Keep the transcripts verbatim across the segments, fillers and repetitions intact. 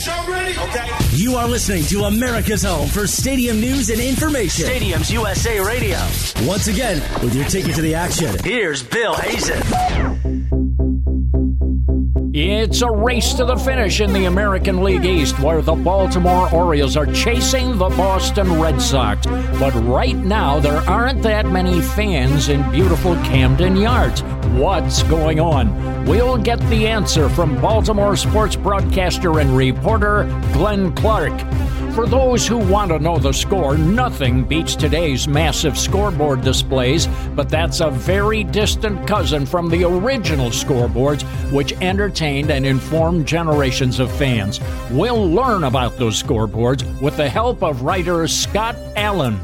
show ready? Okay. You are listening to America's home for stadium news and information. Stadiums U S A Radio. Once again, with your ticket to the action, here's Bill Hazen. It's a race to the finish in the American League East, where the Baltimore Orioles are chasing the Boston Red Sox. But right now, there aren't that many fans in beautiful Camden Yards. What's going on? We'll get the answer from Baltimore sports broadcaster and reporter Glenn Clark. For those who want to know the score, nothing beats today's massive scoreboard displays, but that's a very distant cousin from the original scoreboards, which entertained and informed generations of fans. We'll learn about those scoreboards with the help of writer Scott Allen.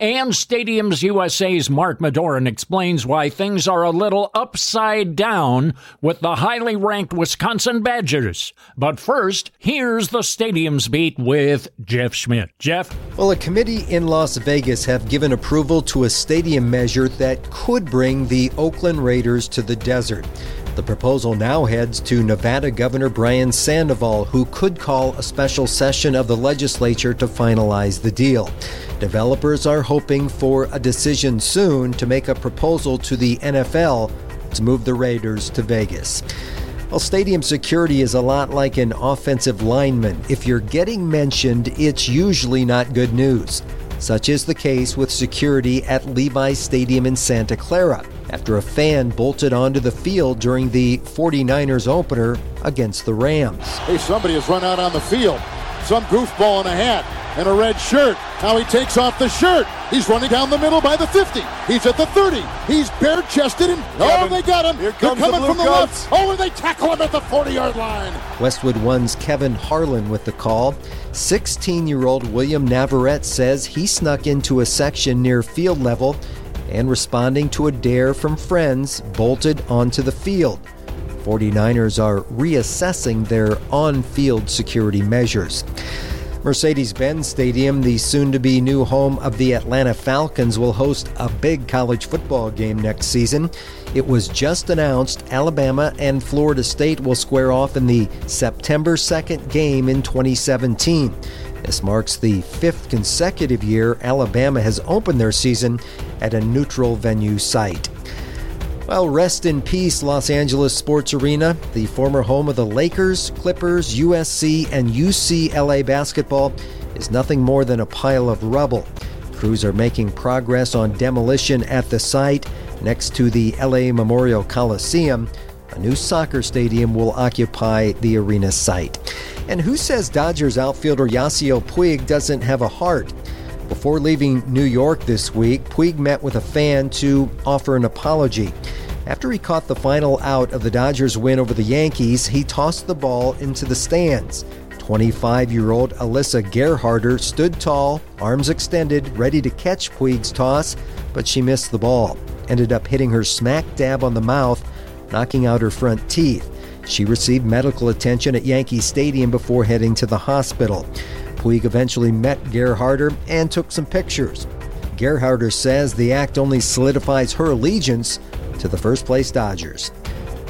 And Stadiums U S A's Mark Madorin explains why things are a little upside down with the highly ranked Wisconsin Badgers. But first, here's the Stadiums Beat with Jeff Schmidt. Jeff? Well, a committee in Las Vegas have given approval to a stadium measure that could bring the Oakland Raiders to the desert. The proposal now heads to Nevada Governor Brian Sandoval, who could call a special session of the legislature to finalize the deal. Developers are hoping for a decision soon to make a proposal to the N F L to move the Raiders to Vegas. Well, stadium security is a lot like an offensive lineman. If you're getting mentioned, it's usually not good news. Such is the case with security at Levi's Stadium in Santa Clara after a fan bolted onto the field during the 49ers opener against the Rams. Hey, somebody has run out on the field. Some goofball in a hat and a red shirt. Now he takes off the shirt. He's running down the middle by the fifty. He's at the thirty. He's bare-chested and, oh, they got him. Here comes They're coming the from the left. Oh, and they tackle him at the forty-yard line. Westwood One's Kevin Harlan with the call. sixteen-year-old William Navarette says he snuck into a section near field level and, responding to a dare from friends, bolted onto the field. 49ers are reassessing their on-field security measures. Mercedes-Benz Stadium, the soon-to-be new home of the Atlanta Falcons, will host a big college football game next season. It was just announced Alabama and Florida State will square off in the September second game in twenty seventeen. This marks the fifth consecutive year Alabama has opened their season at a neutral venue site. Well, rest in peace, Los Angeles Sports Arena, the former home of the Lakers, Clippers, U S C, and U C L A basketball, is nothing more than a pile of rubble. Crews are making progress on demolition at the site. Next to the L A Memorial Coliseum, a new soccer stadium will occupy the arena site. And who says Dodgers outfielder Yasiel Puig doesn't have a heart? Before leaving New York this week, Puig met with a fan to offer an apology. After he caught the final out of the Dodgers win over the Yankees, he tossed the ball into the stands. twenty-five-year-old Alyssa Gerharder stood tall, arms extended, ready to catch Puig's toss, but she missed the ball. Ended up hitting her smack dab on the mouth, knocking out her front teeth. She received medical attention at Yankee Stadium before heading to the hospital. Puig eventually met Gerharder and took some pictures. Gerharder says the act only solidifies her allegiance to the first-place Dodgers.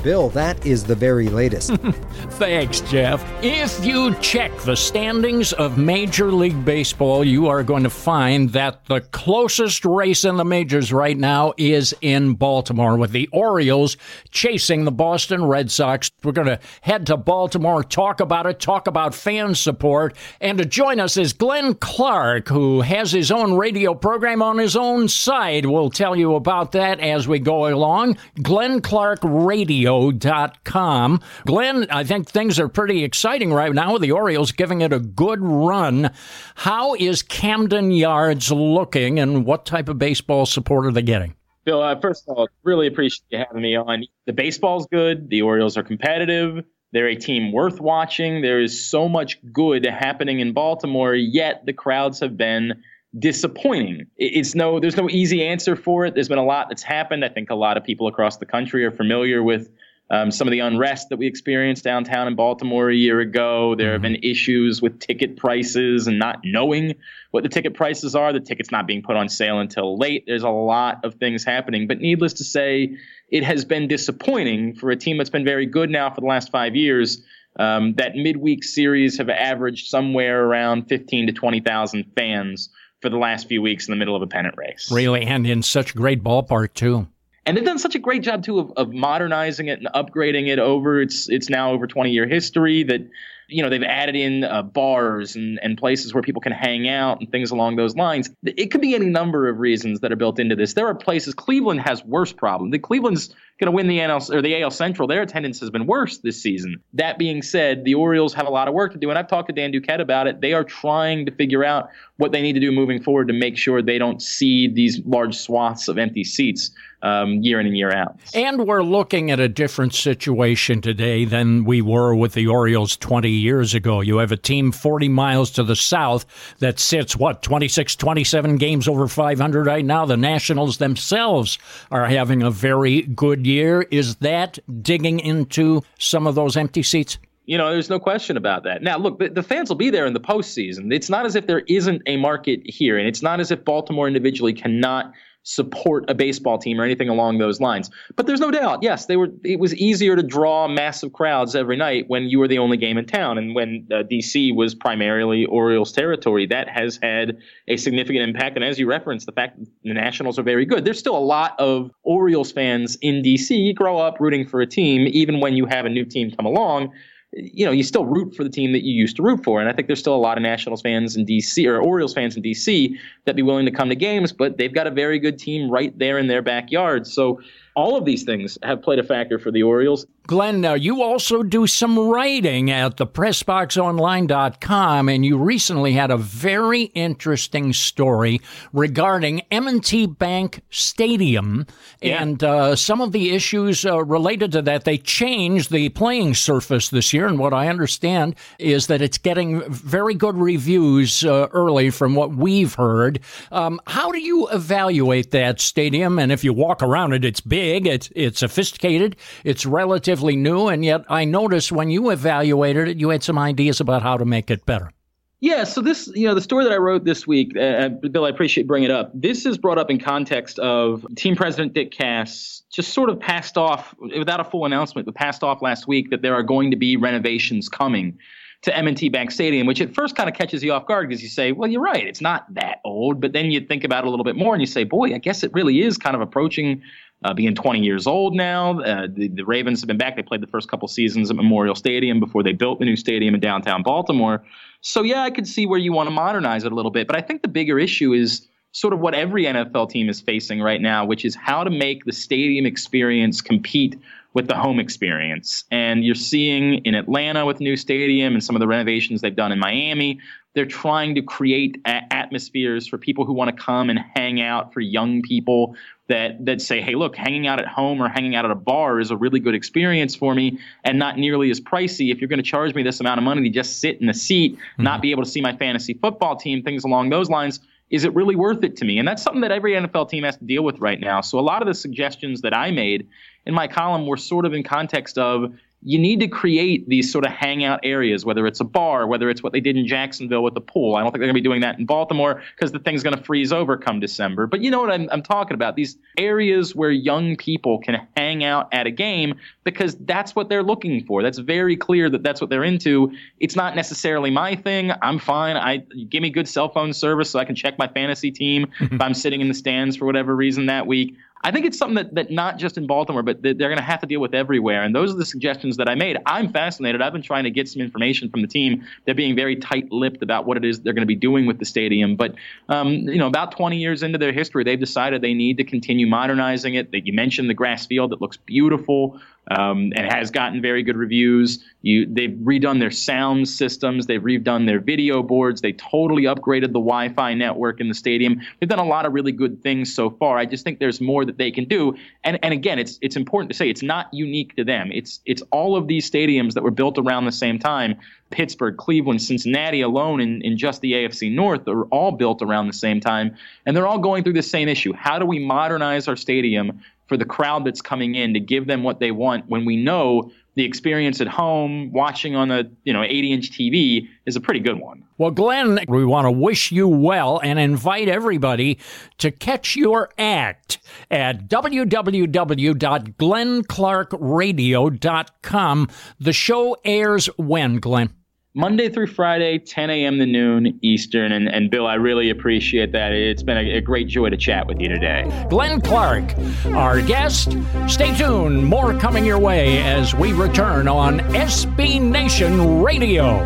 Bill, that is the very latest. Thanks, Jeff. If you check the standings of Major League Baseball, you are going to find that the closest race in the majors right now is in Baltimore, with the Orioles chasing the Boston Red Sox. We're going to head to Baltimore, talk about it, talk about fan support. And to join us is Glenn Clark, who has his own radio program on his own side. We'll tell you about that as we go along. Glenn Clark Radio. dot com. Glenn, I think things are pretty exciting right now. The Orioles giving it a good run. How is Camden Yards looking, and what type of baseball support are they getting? Bill, uh, first of all, really appreciate you having me on. The baseball's good. The Orioles are competitive. They're a team worth watching. There is so much good happening in Baltimore, yet the crowds have been disappointing. It's no, there's no easy answer for it. There's been a lot that's happened. I think a lot of people across the country are familiar with um, some of the unrest that we experienced downtown in Baltimore a year ago. There have been issues with ticket prices and not knowing what the ticket prices are, the tickets not being put on sale until late. There's a lot of things happening, but needless to say, it has been disappointing for a team that's been very good now for the last five years Um, that midweek series have averaged somewhere around fifteen to twenty thousand fans for the last few weeks in the middle of a pennant race. Really, and in such a great ballpark, too. And they've done such a great job, too, of, of modernizing it and upgrading it over its it's now over twenty-year history that, you know, they've added in uh, bars and, and places where people can hang out and things along those lines. It could be any number of reasons that are built into this. There are places. Cleveland has worse problem. The Cleveland's going to win the N L or the A L Central. Their attendance has been worse this season. That being said, the Orioles have a lot of work to do, and I've talked to Dan Duquette about it. They are trying to figure out what they need to do moving forward to make sure they don't see these large swaths of empty seats um, year in and year out. And we're looking at a different situation today than we were with the Orioles twenty years ago. You have a team forty miles to the south that sits, what, twenty-six, twenty-seven games over five hundred right now. The Nationals themselves are having a very good year. Is that digging into some of those empty seats? You know, there's no question about that. Now, look, the, the fans will be there in the postseason. It's not as if there isn't a market here, and it's not as if Baltimore individually cannot support a baseball team or anything along those lines. But there's no doubt, yes, they were. It was easier to draw massive crowds every night when you were the only game in town, and when uh, D C was primarily Orioles territory. That has had a significant impact, and as you referenced, the fact that the Nationals are very good. There's still a lot of Orioles fans in D C grow up rooting for a team, even when you have a new team come along. You know, you still root for the team that you used to root for. And I think there's still a lot of Nationals fans in D C or Orioles fans in D C that be willing to come to games, but they've got a very good team right there in their backyard. So all of these things have played a factor for the Orioles. Glenn, now you also do some writing at the press box online dot com, and you recently had a very interesting story regarding M and T Bank Stadium yeah. and uh, some of the issues uh, related to that. They changed the playing surface this year, and what I understand is that it's getting very good reviews uh, early from what we've heard. Um, how do you evaluate that stadium? And if you walk around it, it's big. It's it's sophisticated. It's relatively new. And yet I noticed when you evaluated it, you had some ideas about how to make it better. Yeah. So this, you know, the story that I wrote this week, uh, Bill, I appreciate bringing it up. This is brought up in context of team president Dick Cass just sort of passed off without a full announcement, but passed off last week that there are going to be renovations coming to M and T Bank Stadium, which at first kind of catches you off guard because you say, well, you're right, it's not that old. But then you think about it a little bit more and you say, boy, I guess it really is kind of approaching Uh, being twenty years old now. Uh, the, the Ravens have been back. They played the first couple seasons at Memorial Stadium before they built the new stadium in downtown Baltimore. So, yeah, I could see where you want to modernize it a little bit. But I think the bigger issue is sort of what every N F L team is facing right now, which is how to make the stadium experience compete with the home experience. And you're seeing in Atlanta with the new stadium and some of the renovations they've done in Miami, they're trying to create a- atmospheres for people who want to come and hang out, for young people that that say, hey, look, hanging out at home or hanging out at a bar is a really good experience for me and not nearly as pricey. If you're going to charge me this amount of money to just sit in a seat, mm-hmm. not be able to see my fantasy football team, things along those lines, is it really worth it to me? And that's something that every N F L team has to deal with right now. So a lot of the suggestions that I made in my column were sort of in context of you need to create these sort of hangout areas, whether it's a bar, whether it's what they did in Jacksonville with the pool. I don't think they're going to be doing that in Baltimore because the thing's going to freeze over come December. But you know what I'm, I'm talking about, these areas where young people can hang out at a game because that's what they're looking for. That's very clear that that's what they're into. It's not necessarily my thing. I'm fine. I give me good cell phone service so I can check my fantasy team if I'm sitting in the stands for whatever reason that week. I think it's something that, that not just in Baltimore, but they're going to have to deal with everywhere. And those are the suggestions that I made. I'm fascinated. I've been trying to get some information from the team. They're being very tight-lipped about what it is they're going to be doing with the stadium. But, um, you know, about twenty years into their history, they've decided they need to continue modernizing it. You mentioned the grass field that looks beautiful. Um, and has gotten very good reviews. You, they've redone their sound systems. They've redone their video boards. They totally upgraded the Wi-Fi network in the stadium. They've done a lot of really good things so far. I just think there's more that they can do. And and again, it's it's important to say it's not unique to them. It's it's all of these stadiums that were built around the same time. Pittsburgh, Cleveland, Cincinnati alone in, in just the A F C North are all built around the same time. And they're all going through the same issue. How do we modernize our stadium for the crowd that's coming in to give them what they want when we know the experience at home, watching on a, you know, eighty-inch T V is a pretty good one. Well, Glenn, we want to wish you well and invite everybody to catch your act at w w w dot glenn clark radio dot com. The show airs when, Glenn? Monday through Friday, ten a.m. to noon Eastern. And, and Bill, I really appreciate that. It's been a, a great joy to chat with you today. Glenn Clark, our guest. Stay tuned. More coming your way as we return on S B Nation Radio.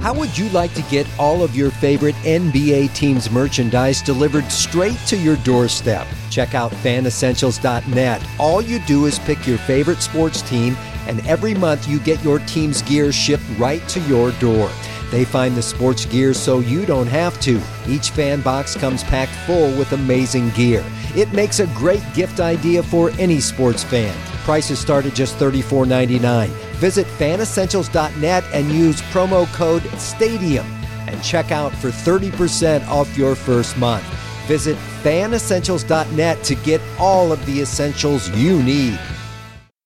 How would you like to get all of your favorite N B A teams merchandise delivered straight to your doorstep? Check out fan essentials dot net. All you do is pick your favorite sports team, and every month you get your team's gear shipped right to your door. They find the sports gear so you don't have to. Each fan box comes packed full with amazing gear. It makes a great gift idea for any sports fan. Prices start at just thirty-four ninety-nine. Visit fan essentials dot net and use promo code STADIUM and check out for thirty percent off your first month. Visit fan essentials dot net to get all of the essentials you need.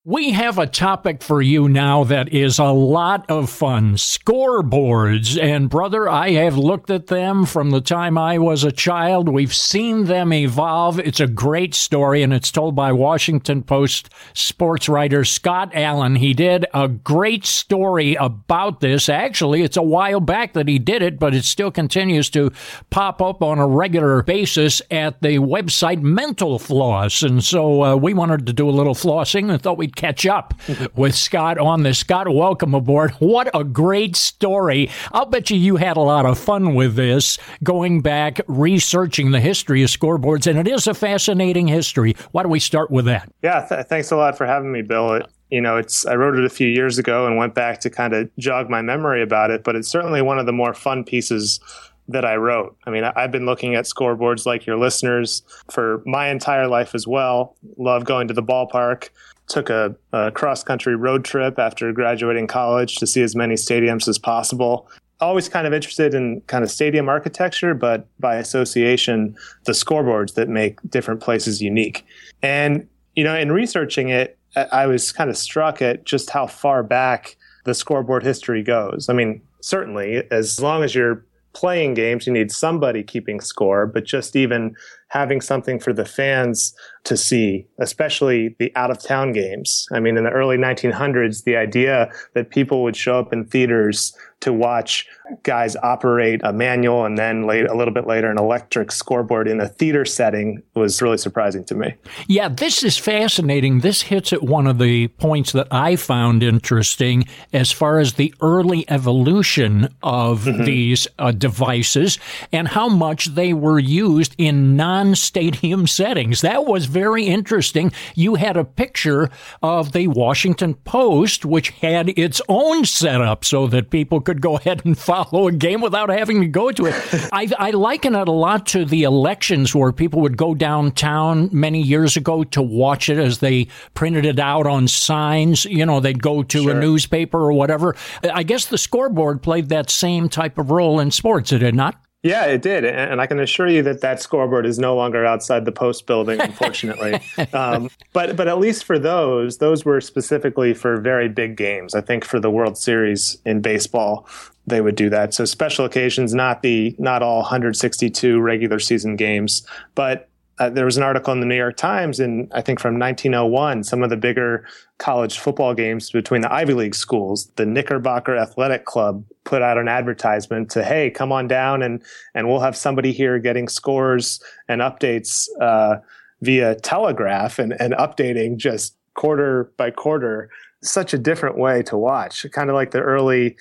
We have a topic for you now that is a lot of fun. Scoreboards. And brother, I have looked at them from the time I was a child. We've seen them evolve. It's a great story, and it's told by Washington Post sports writer Scott Allen. He did a great story about this. Actually, it's a while back that he did it, but it still continues to pop up on a regular basis at the website Mental Floss. And so uh, we wanted to do a little flossing and thought we'd catch up with Scott on this. Scott, welcome aboard. What a great story. I'll bet you you had a lot of fun with this, going back, researching the history of scoreboards, and it is a fascinating history. Why don't we start with that? Yeah, th- thanks a lot for having me, Bill. It, you know, it's I wrote it a few years ago and went back to kind of jog my memory about it, but it's certainly one of the more fun pieces that I wrote. I mean, I've been looking at scoreboards like your listeners for my entire life as well. Love going to the ballpark. Took a, a cross-country road trip after graduating college to see as many stadiums as possible. Always kind of interested in kind of stadium architecture, but by association, the scoreboards that make different places unique. And, you know, in researching it, I was kind of struck at just how far back the scoreboard history goes. I mean, certainly, as long as you're playing games, you need somebody keeping score, but just even having something for the fans to see, especially the out-of-town games. I mean, in the early nineteen hundreds, the idea that people would show up in theaters to watch guys operate a manual and then late, a little bit later an electric scoreboard in a theater setting was really surprising to me. Yeah, this is fascinating. This hits at one of the points that I found interesting as far as the early evolution of mm-hmm. these uh, devices and how much they were used in non-stadium settings. That was very interesting. You had a picture of the Washington Post, which had its own setup so that people could go ahead and follow a game without having to go to it. I, I liken it a lot to the elections where people would go downtown many years ago to watch it as they printed it out on signs. You know, they'd go to sure. a newspaper or whatever. I guess the scoreboard played that same type of role in sports, did it not? Yeah, it did. And I can assure you that that scoreboard is no longer outside the Post building, unfortunately. um, but but at least for those, those were specifically for very big games. I think for the World Series in baseball, they would do that. So special occasions, not the not all one hundred sixty-two regular season games. But uh, there was an article in the New York Times, in I think from nineteen oh one, some of the bigger college football games between the Ivy League schools, the Knickerbocker Athletic Club put out an advertisement to, hey, come on down and and we'll have somebody here getting scores and updates uh, via telegraph and, and updating just quarter by quarter. Such a different way to watch, kind of like the early,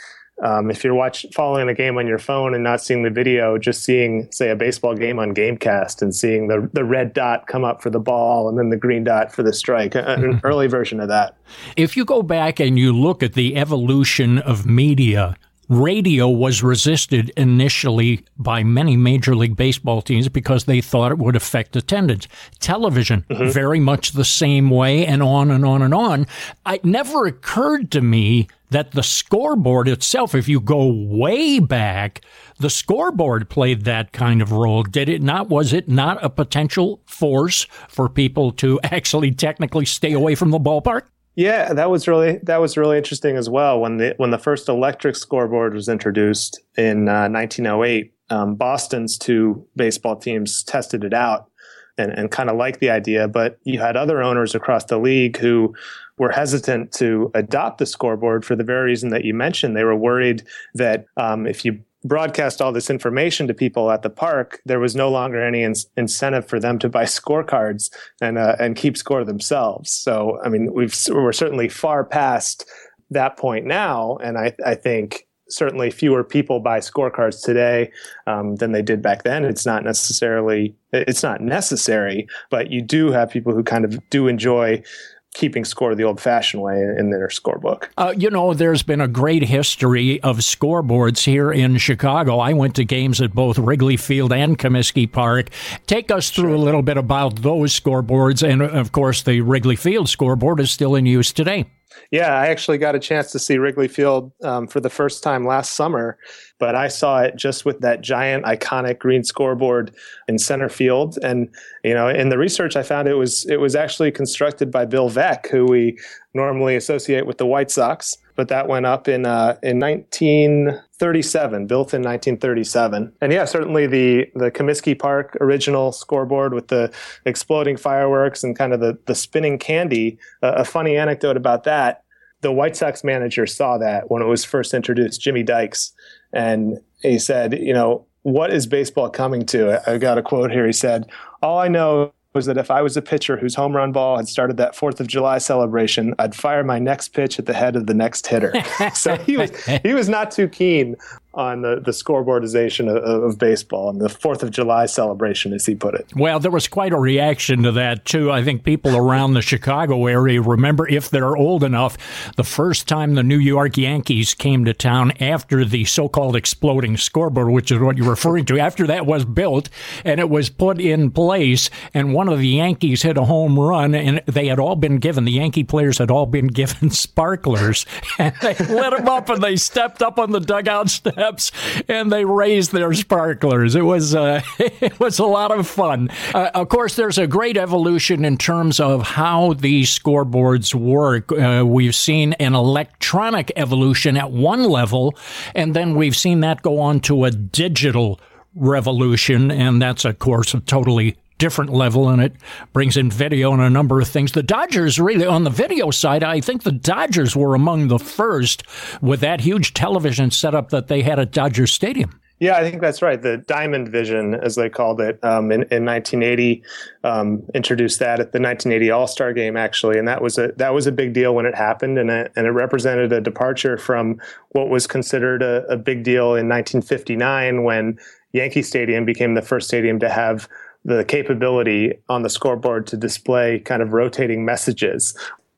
um, if you're watching, following a game on your phone and not seeing the video, just seeing, say, a baseball game on Gamecast and seeing the, the red dot come up for the ball and then the green dot for the strike, an early version of that. If you go back and you look at the evolution of media radio was resisted initially by many Major League Baseball teams because they thought it would affect attendance. Television, mm-hmm. very much the same way, and on and on and on. It never occurred to me that the scoreboard itself, if you go way back, the scoreboard played that kind of role. Did it not? Was it not a potential force for people to actually technically stay away from the ballpark? Yeah, that was really that was really interesting as well. When the when the first electric scoreboard was introduced in uh, nineteen oh eight, um, Boston's two baseball teams tested it out and, and kind of liked the idea. But you had other owners across the league who were hesitant to adopt the scoreboard for the very reason that you mentioned. They were worried that um, if you broadcast all this information to people at the park, there was no longer any in- incentive for them to buy scorecards and uh, and keep score themselves. So, I mean, we've we're certainly far past that point now, and I I think certainly fewer people buy scorecards today um, than they did back then. It's not necessarily it's not necessary, but you do have people who kind of do enjoy keeping score the old-fashioned way in their scorebook. Uh, you know, there's been a great history of scoreboards here in Chicago. I went to games at both Wrigley Field and Comiskey Park. Take us through sure. a little bit about those scoreboards. And, of course, the Wrigley Field scoreboard is still in use today. Yeah, I actually got a chance to see Wrigley Field um, for the first time last summer, but I saw it just with that giant, iconic green scoreboard in center field. And, you know, in the research, I found it was it was actually constructed by Bill Veeck, who we normally associate with the White Sox, but that went up in uh, in nineteen thirty-seven, built in nineteen thirty-seven. And yeah, certainly the the Comiskey Park original scoreboard with the exploding fireworks and kind of the, the spinning candy. Uh, a funny anecdote about that, the White Sox manager saw that when it was first introduced, Jimmy Dykes, and he said, you know, what is baseball coming to? I got a quote here. He said, all I know was that if I was a pitcher whose home run ball had started that fourth of July celebration, I'd fire my next pitch at the head of the next hitter. So he was he was not too keen on the, the scoreboardization of, of baseball and the fourth of July celebration, as he put it. Well, there was quite a reaction to that, too. I think people around the Chicago area remember, if they're old enough, the first time the New York Yankees came to town after the so-called exploding scoreboard, which is what you're referring to, after that was built and it was put in place, and one of the Yankees hit a home run, and they had all been given, the Yankee players had all been given sparklers, and they lit them up, and they stepped up on the dugout steps and they raised their sparklers. It was uh, it was a lot of fun. Uh, of course, there's a great evolution in terms of how these scoreboards work. Uh, we've seen an electronic evolution at one level, and then we've seen that go on to a digital revolution, and that's, of course, a totally different level, and it brings in video and a number of things. The Dodgers, really, on the video side, I think the Dodgers were among the first with that huge television setup that they had at Dodger Stadium. Yeah, I think that's right. The Diamond Vision, as they called it, um, in, in nineteen eighty, um, introduced that at the nineteen eighty All-Star Game, actually, and that was a that was a big deal when it happened, and it, and it represented a departure from what was considered a, a big deal in nineteen fifty-nine when Yankee Stadium became the first stadium to have the capability on the scoreboard to display kind of rotating messages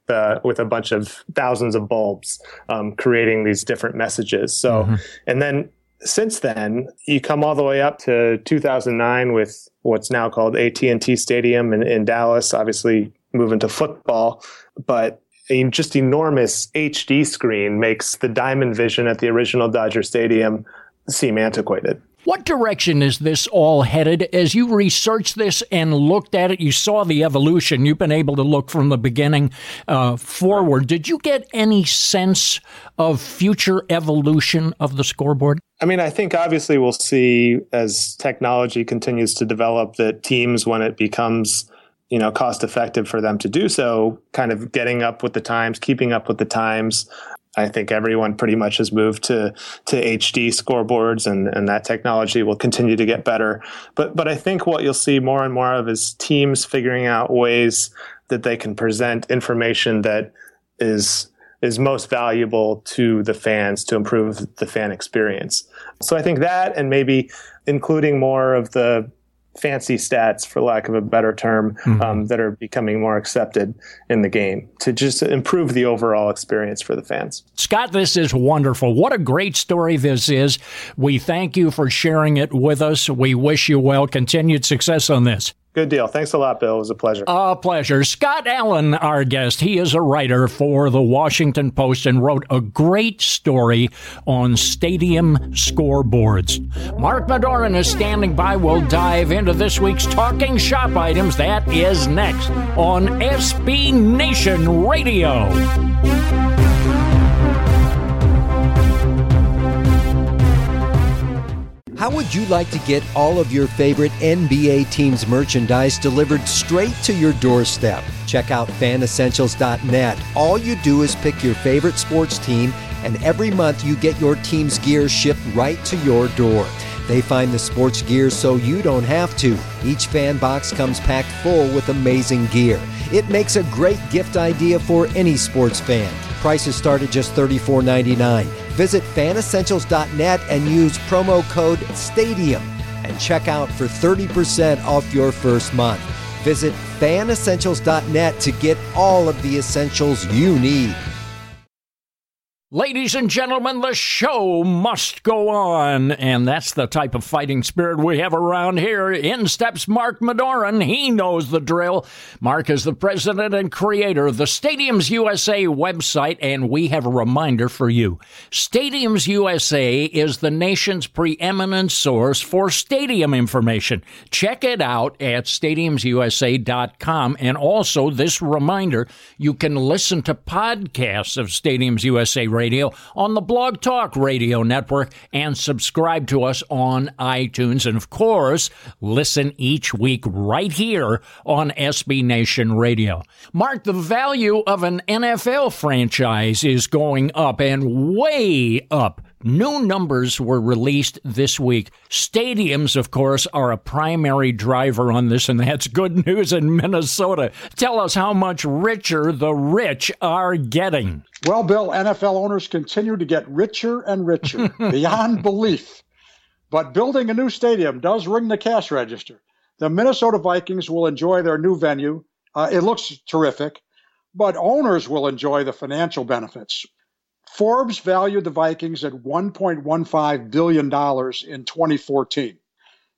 uh, with a bunch of thousands of bulbs um, creating these different messages. So, mm-hmm. and then since then, you come all the way up to two thousand nine with what's now called A T and T Stadium in, in Dallas, obviously moving to football, but a just enormous H D screen makes the Diamond Vision at the original Dodger Stadium seem antiquated. What direction is this all headed? As you researched this and looked at it, you saw the evolution. You've been able to look from the beginning uh, forward. Did you get any sense of future evolution of the scoreboard? I mean, I think obviously we'll see as technology continues to develop that teams, when it becomes, you know, cost effective for them to do so, kind of getting up with the times, keeping up with the times. I think everyone pretty much has moved to to H D scoreboards, and, and that technology will continue to get better. But but I think what you'll see more and more of is teams figuring out ways that they can present information that is is most valuable to the fans to improve the fan experience. So I think that, and maybe including more of the fancy stats, for lack of a better term, mm-hmm. um, that are becoming more accepted in the game to just improve the overall experience for the fans. Scott, this is wonderful. What a great story this is. We thank you for sharing it with us. We wish you well. Continued success on this. Good deal. Thanks a lot, Bill. It was a pleasure. A pleasure. Scott Allen, our guest. He is a writer for the Washington Post and wrote a great story on stadium scoreboards. Mark Madorin is standing by. We'll dive into this week's Talking Shop Items. That is next on S B Nation Radio. How would you like to get all of your favorite N B A teams' merchandise delivered straight to your doorstep? Check out fan essentials dot net. All you do is pick your favorite sports team, and every month you get your team's gear shipped right to your door. They find the sports gear so you don't have to. Each fan box comes packed full with amazing gear. It makes a great gift idea for any sports fan. Prices start at just thirty-four ninety-nine. Visit fan essentials dot net and use promo code STADIUM and check out for thirty percent off your first month. Visit fan essentials dot net to get all of the essentials you need. Ladies and gentlemen, the show must go on, and that's the type of fighting spirit we have around here. In steps Mark Madorin. He knows the drill. Mark is the president and creator of the Stadiums U S A website, and we have a reminder for you. Stadiums U S A is the nation's preeminent source for stadium information. Check it out at stadiums u s a dot com, and also this reminder, you can listen to podcasts of Stadiums U S A Radio Radio on the Blog Talk Radio Network and subscribe to us on iTunes. And of course, listen each week right here on S B Nation Radio. Mark, the value of an N F L franchise is going up and way up. New numbers were released this week. Stadiums, of course, are a primary driver on this, and that's good news in Minnesota. Tell us how much richer the rich are getting. Well, Bill, N F L owners continue to get richer and richer, beyond belief. But building a new stadium does ring the cash register. The Minnesota Vikings will enjoy their new venue. Uh, it looks terrific, but owners will enjoy the financial benefits. Forbes valued the Vikings at one point one five billion dollars in twenty fourteen.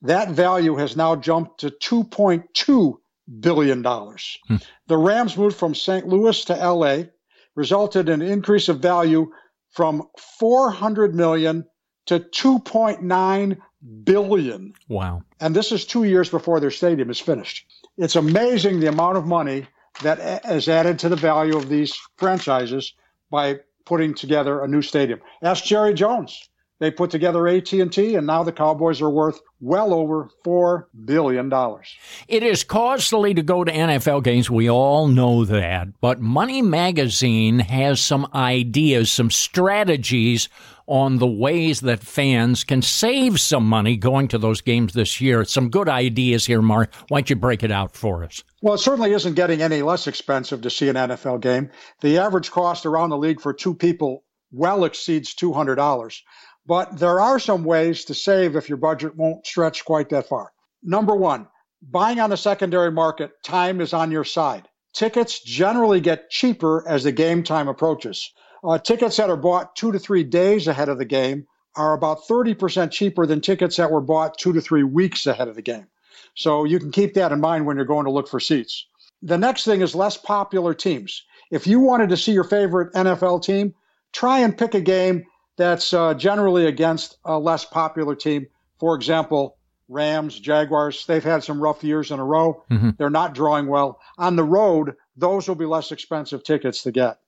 That value has now jumped to two point two billion dollars. Hmm. The Rams moved from Saint Louis to L A, resulted in an increase of value from four hundred million dollars to two point nine billion dollars. Wow. And this is two years before their stadium is finished. It's amazing the amount of money that is added to the value of these franchises by putting together a new stadium. Ask Jerry Jones. They put together A T and T, and now the Cowboys are worth well over four billion dollars. It is costly to go to N F L games. We all know that. But Money Magazine has some ideas, some strategies on the ways that fans can save some money going to those games this year. Some good ideas here, Mark. Why don't you break it out for us? Well, it certainly isn't getting any less expensive to see an N F L game. The average cost around the league for two people well exceeds two hundred dollars. But there are some ways to save if your budget won't stretch quite that far. Number one, buying on the secondary market, time is on your side. Tickets generally get cheaper as the game time approaches. Uh, tickets that are bought two to three days ahead of the game are about thirty percent cheaper than tickets that were bought two to three weeks ahead of the game. So you can keep that in mind when you're going to look for seats. The next thing is less popular teams. If you wanted to see your favorite N F L team, try and pick a game that's uh, generally against a less popular team. For example, Rams, Jaguars, they've had some rough years in a row. Mm-hmm. They're not drawing well. On the road, those will be less expensive tickets to get.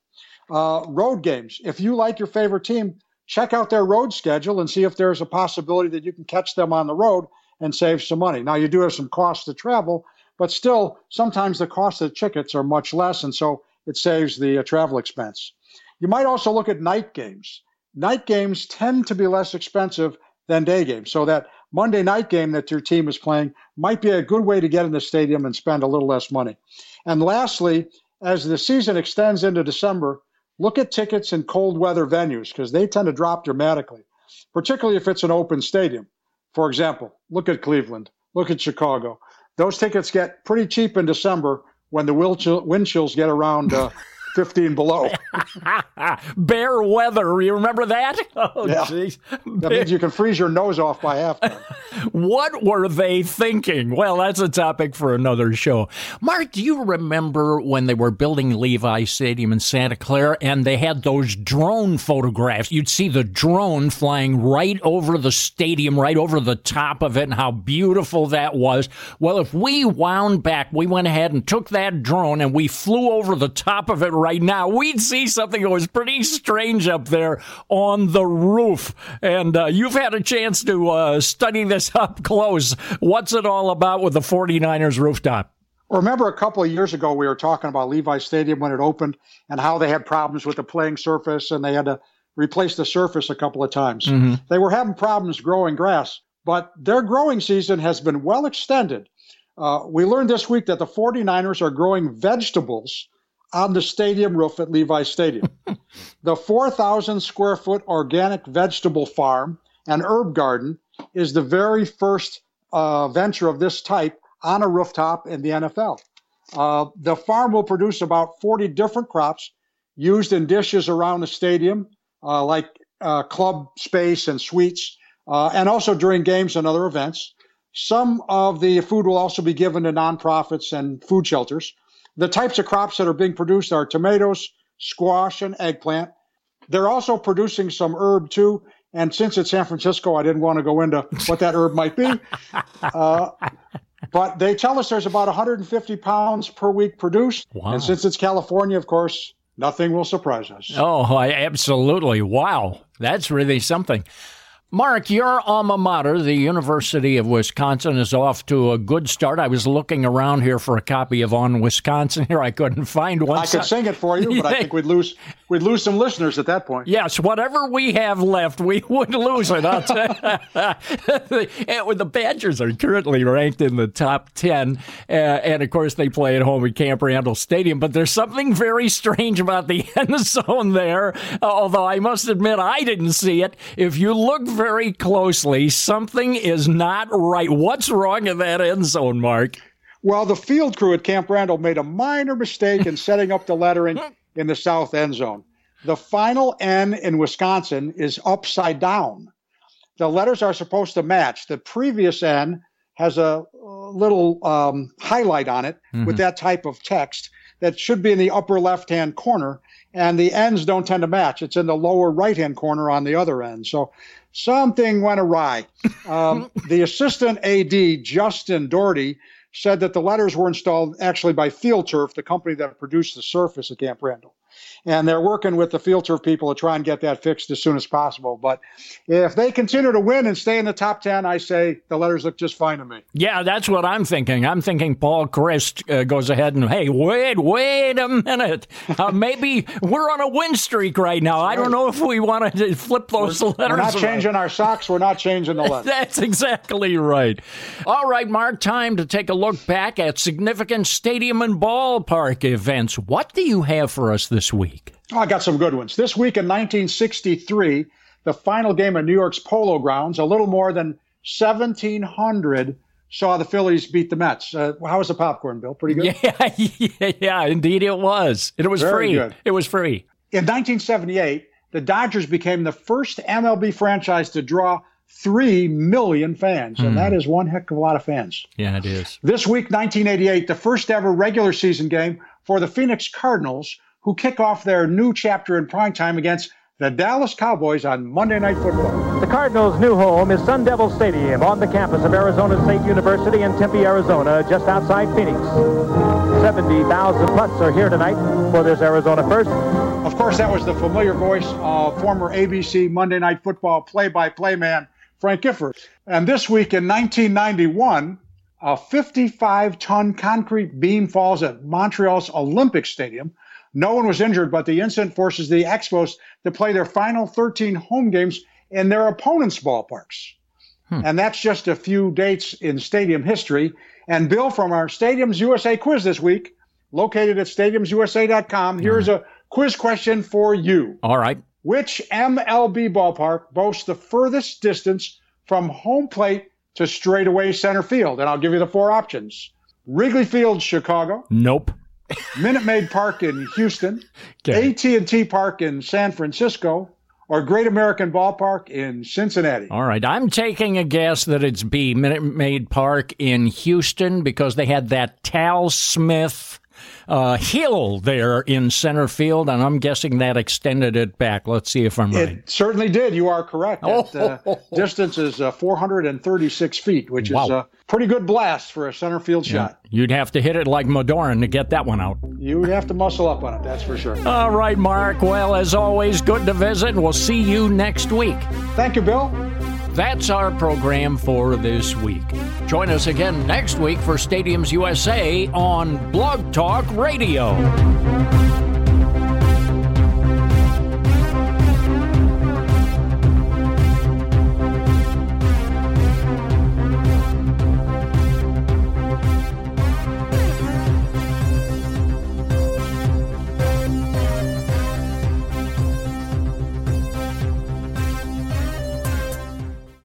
Uh, road games. If you like your favorite team, check out their road schedule and see if there's a possibility that you can catch them on the road and save some money. Now, you do have some costs to travel, but still, sometimes the cost of the tickets are much less, and so it saves the uh, travel expense. You might also look at night games. Night games tend to be less expensive than day games. So that Monday night game that your team is playing might be a good way to get in the stadium and spend a little less money. And lastly, as the season extends into December, look at tickets in cold weather venues because they tend to drop dramatically, particularly if it's an open stadium. For example, look at Cleveland. Look at Chicago. Those tickets get pretty cheap in December when the wind chills get around uh, fifteen below. Bear weather. You remember that? Oh, jeez. Yeah. That means you can freeze your nose off by halftime. What were they thinking? Well, that's a topic for another show. Mark, do you remember when they were building Levi's Stadium in Santa Clara and they had those drone photographs? You'd see the drone flying right over the stadium, right over the top of it, and how beautiful that was. Well, if we wound back, we went ahead and took that drone and we flew over the top of it right now, we'd see something that was pretty strange up there on the roof. And uh, you've had a chance to uh, study this up close. What's it all about with the 49ers rooftop? Remember a couple of years ago, we were talking about Levi's Stadium when it opened and how they had problems with the playing surface and they had to replace the surface a couple of times. Mm-hmm. They were having problems growing grass, but their growing season has been well extended. Uh, we learned this week that the 49ers are growing vegetables on the stadium roof at Levi's Stadium. The four thousand square foot organic vegetable farm and herb garden is the very first uh, venture of this type on a rooftop in the N F L. Uh, the farm will produce about forty different crops used in dishes around the stadium, uh, like uh, club space and suites, uh, and also during games and other events. Some of the food will also be given to nonprofits and food shelters. The types of crops that are being produced are tomatoes, squash, and eggplant. They're also producing some herb, too. And since it's San Francisco, I didn't want to go into what that herb might be. Uh, but they tell us there's about one hundred fifty pounds per week produced. Wow. And since it's California, of course, nothing will surprise us. Oh, I, absolutely. Wow. That's really something. Mark, your alma mater, the University of Wisconsin, is off to a good start. I was looking around here for a copy of On Wisconsin here. I couldn't find one. I could sing it for you, but I think we'd lose we'd lose some listeners at that point. Yes, whatever we have left, we would lose it. I'll tell you. The Badgers are currently ranked in the top ten, uh, and of course they play at home at Camp Randall Stadium, but there's something very strange about the end zone there, although I must admit I didn't see it. If you look very closely, something is not right. What's wrong in that end zone, Mark? Well, the field crew at Camp Randall made a minor mistake in setting up the lettering in the south end zone. The final N in Wisconsin is upside down. The letters are supposed to match. The previous N has a little um, highlight on it mm-hmm. with that type of text that should be in the upper left-hand corner, and the ends don't tend to match. It's in the lower right-hand corner on the other end. So something went awry. Um, the assistant A D, Justin Doherty, said that the letters were installed actually by Field Turf, the company that produced the surface at Camp Randall. And they're working with the Field Turf people to try and get that fixed as soon as possible. But if they continue to win and stay in the top ten, I say the letters look just fine to me. Yeah, that's what I'm thinking. I'm thinking Paul Christ uh, goes ahead and, hey, wait, wait a minute. Uh, maybe we're on a win streak right now. I don't know if we want to flip those we're, letters. We're not around. Changing our socks. We're not changing the letters. That's exactly right. All right, Mark, time to take a look back at significant stadium and ballpark events. What do you have for us this week? Oh, I got some good ones. This week in nineteen sixty-three, the final game at New York's Polo Grounds, a little more than seventeen hundred saw the Phillies beat the Mets. Uh, how was the popcorn, Bill? Pretty good? Yeah, yeah, yeah, indeed it was. It was Very free. Good. It was free. In nineteen seventy-eight, the Dodgers became the first M L B franchise to draw three million fans, and mm. that is one heck of a lot of fans. Yeah, it is. This week, nineteen eighty-eight, the first ever regular season game for the Phoenix Cardinals, who kick off their new chapter in primetime against the Dallas Cowboys on Monday Night Football. The Cardinals' new home is Sun Devil Stadium on the campus of Arizona State University in Tempe, Arizona, just outside Phoenix. seventy thousand plus are here tonight for this Arizona first. Of course, that was the familiar voice of former A B C Monday Night Football play-by-play man Frank Gifford. And this week in nineteen ninety-one, a fifty-five ton concrete beam falls at Montreal's Olympic Stadium. No one was injured, but the incident forces the Expos to play their final thirteen home games in their opponents' ballparks. Hmm. And that's just a few dates in stadium history. And Bill, from our Stadiums U S A quiz this week, located at stadiums u s a dot com, here's a quiz question for you. All right. Which M L B ballpark boasts the furthest distance from home plate to straightaway center field. And I'll give you the four options. Wrigley Field, Chicago. Nope. Minute Maid Park in Houston. Okay. A T and T Park in San Francisco. Or Great American Ballpark in Cincinnati. All right. I'm taking a guess that it's B, Minute Maid Park in Houston, because they had that Tal Smith uh, hill there in center field, and I'm guessing that extended it back. Let's see if I'm right. It certainly did. You are correct. Oh. That uh, distance is uh, four hundred thirty-six feet, which wow. is a pretty good blast for a center field yeah. shot. You'd have to hit it like Madorin to get that one out. You would have to muscle up on it, that's for sure. All right, Mark. Well, as always, good to visit. We'll see you next week. Thank you, Bill. That's our program for this week. Join us again next week for Stadiums U S A on Blog Talk Radio.